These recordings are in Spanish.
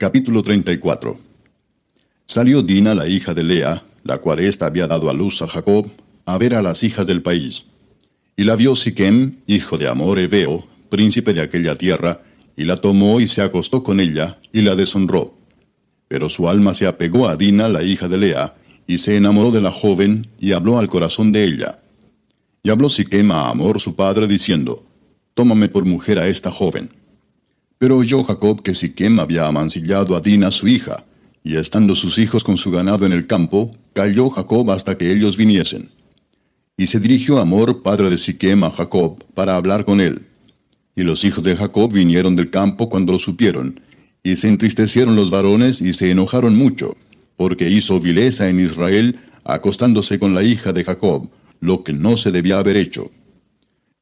Capítulo 34. Salió Dina, la hija de Lea, la cual ésta había dado a luz a Jacob, a ver a las hijas del país. Y la vio Siquem, hijo de Hamor Heveo, príncipe de aquella tierra, y la tomó y se acostó con ella, y la deshonró. Pero su alma se apegó a Dina, la hija de Lea, y se enamoró de la joven, y habló al corazón de ella. Y habló Siquem a Hamor su padre, diciendo, «Tómame por mujer a esta joven». Pero oyó Jacob que Siquem había amancillado a Dina su hija, y estando sus hijos con su ganado en el campo, calló Jacob hasta que ellos viniesen. Y se dirigió Hamor, padre de Siquem, a Jacob, para hablar con él. Y los hijos de Jacob vinieron del campo cuando lo supieron, y se entristecieron los varones y se enojaron mucho, porque hizo vileza en Israel, acostándose con la hija de Jacob, lo que no se debía haber hecho.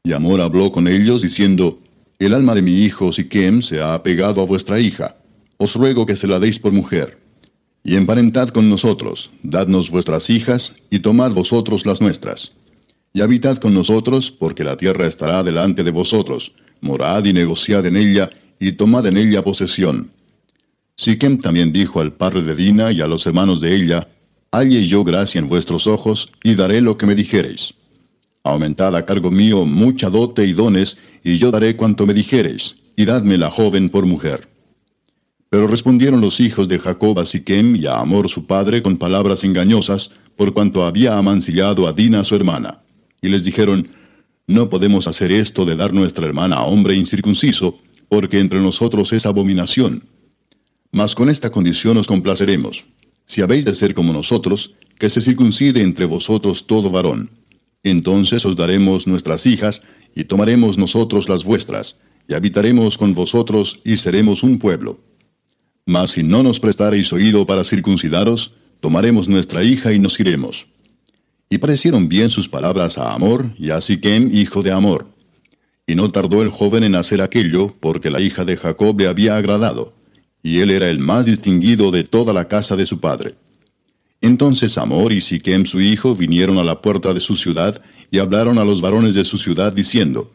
Y Hamor habló con ellos, diciendo, «El alma de mi hijo Siquem se ha apegado a vuestra hija. Os ruego que se la deis por mujer. Y emparentad con nosotros, dadnos vuestras hijas, y tomad vosotros las nuestras. Y habitad con nosotros, porque la tierra estará delante de vosotros. Morad y negociad en ella, y tomad en ella posesión». Siquem también dijo al padre de Dina y a los hermanos de ella, «Halle yo gracia en vuestros ojos, y daré lo que me dijereis. Aumentad a cargo mío mucha dote y dones, y yo daré cuanto me dijereis, y dadme la joven por mujer». Pero respondieron los hijos de Jacob a Siquem y a Hamor su padre con palabras engañosas, por cuanto había amancillado a Dina su hermana. Y les dijeron, «No podemos hacer esto de dar nuestra hermana a hombre incircunciso, porque entre nosotros es abominación. Mas con esta condición os complaceremos, si habéis de ser como nosotros, que se circuncide entre vosotros todo varón. Entonces os daremos nuestras hijas, y tomaremos nosotros las vuestras, y habitaremos con vosotros, y seremos un pueblo. Mas si no nos prestareis oído para circuncidaros, tomaremos nuestra hija y nos iremos». Y parecieron bien sus palabras a Hamor, y a Siquem, hijo de Hamor. Y no tardó el joven en hacer aquello, porque la hija de Jacob le había agradado, y él era el más distinguido de toda la casa de su padre. Entonces Hamor y Siquem su hijo vinieron a la puerta de su ciudad y hablaron a los varones de su ciudad diciendo,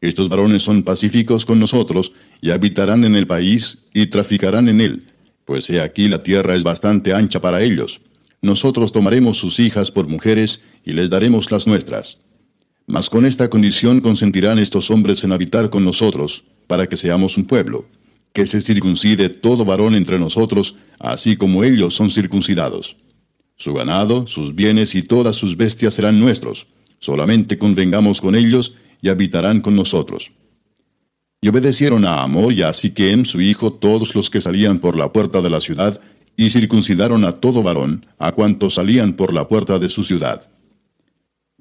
«Estos varones son pacíficos con nosotros y habitarán en el país y traficarán en él, pues he aquí la tierra es bastante ancha para ellos. Nosotros tomaremos sus hijas por mujeres y les daremos las nuestras. Mas con esta condición consentirán estos hombres en habitar con nosotros para que seamos un pueblo, que se circuncide todo varón entre nosotros, así como ellos son circuncidados. Su ganado, sus bienes y todas sus bestias serán nuestros. Solamente convengamos con ellos y habitarán con nosotros». Y obedecieron a Hamor y a Siquem su hijo todos los que salían por la puerta de la ciudad, y circuncidaron a todo varón, a cuantos salían por la puerta de su ciudad.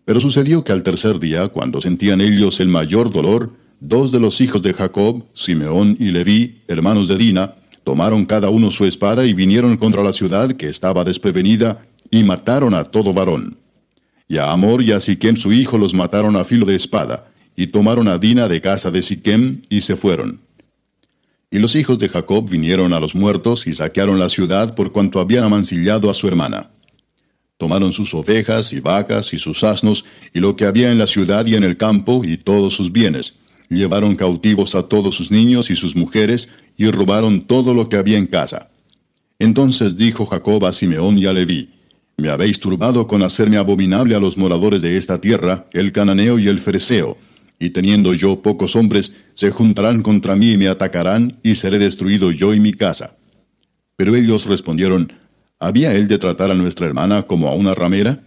Pero sucedió que al tercer día, cuando sentían ellos el mayor dolor, dos de los hijos de Jacob, Simeón y Leví, hermanos de Dina, tomaron cada uno su espada y vinieron contra la ciudad que estaba desprevenida y mataron a todo varón. Y a Hamor y a Siquem su hijo los mataron a filo de espada y tomaron a Dina de casa de Siquem y se fueron. Y los hijos de Jacob vinieron a los muertos y saquearon la ciudad por cuanto habían amancillado a su hermana. Tomaron sus ovejas y vacas y sus asnos y lo que había en la ciudad y en el campo y todos sus bienes. Llevaron cautivos a todos sus niños y sus mujeres, y robaron todo lo que había en casa. Entonces dijo Jacob a Simeón y a Leví, «Me habéis turbado con hacerme abominable a los moradores de esta tierra, el cananeo y el fereceo, y teniendo yo pocos hombres, se juntarán contra mí y me atacarán, y seré destruido yo y mi casa». Pero ellos respondieron, «¿Había él de tratar a nuestra hermana como a una ramera?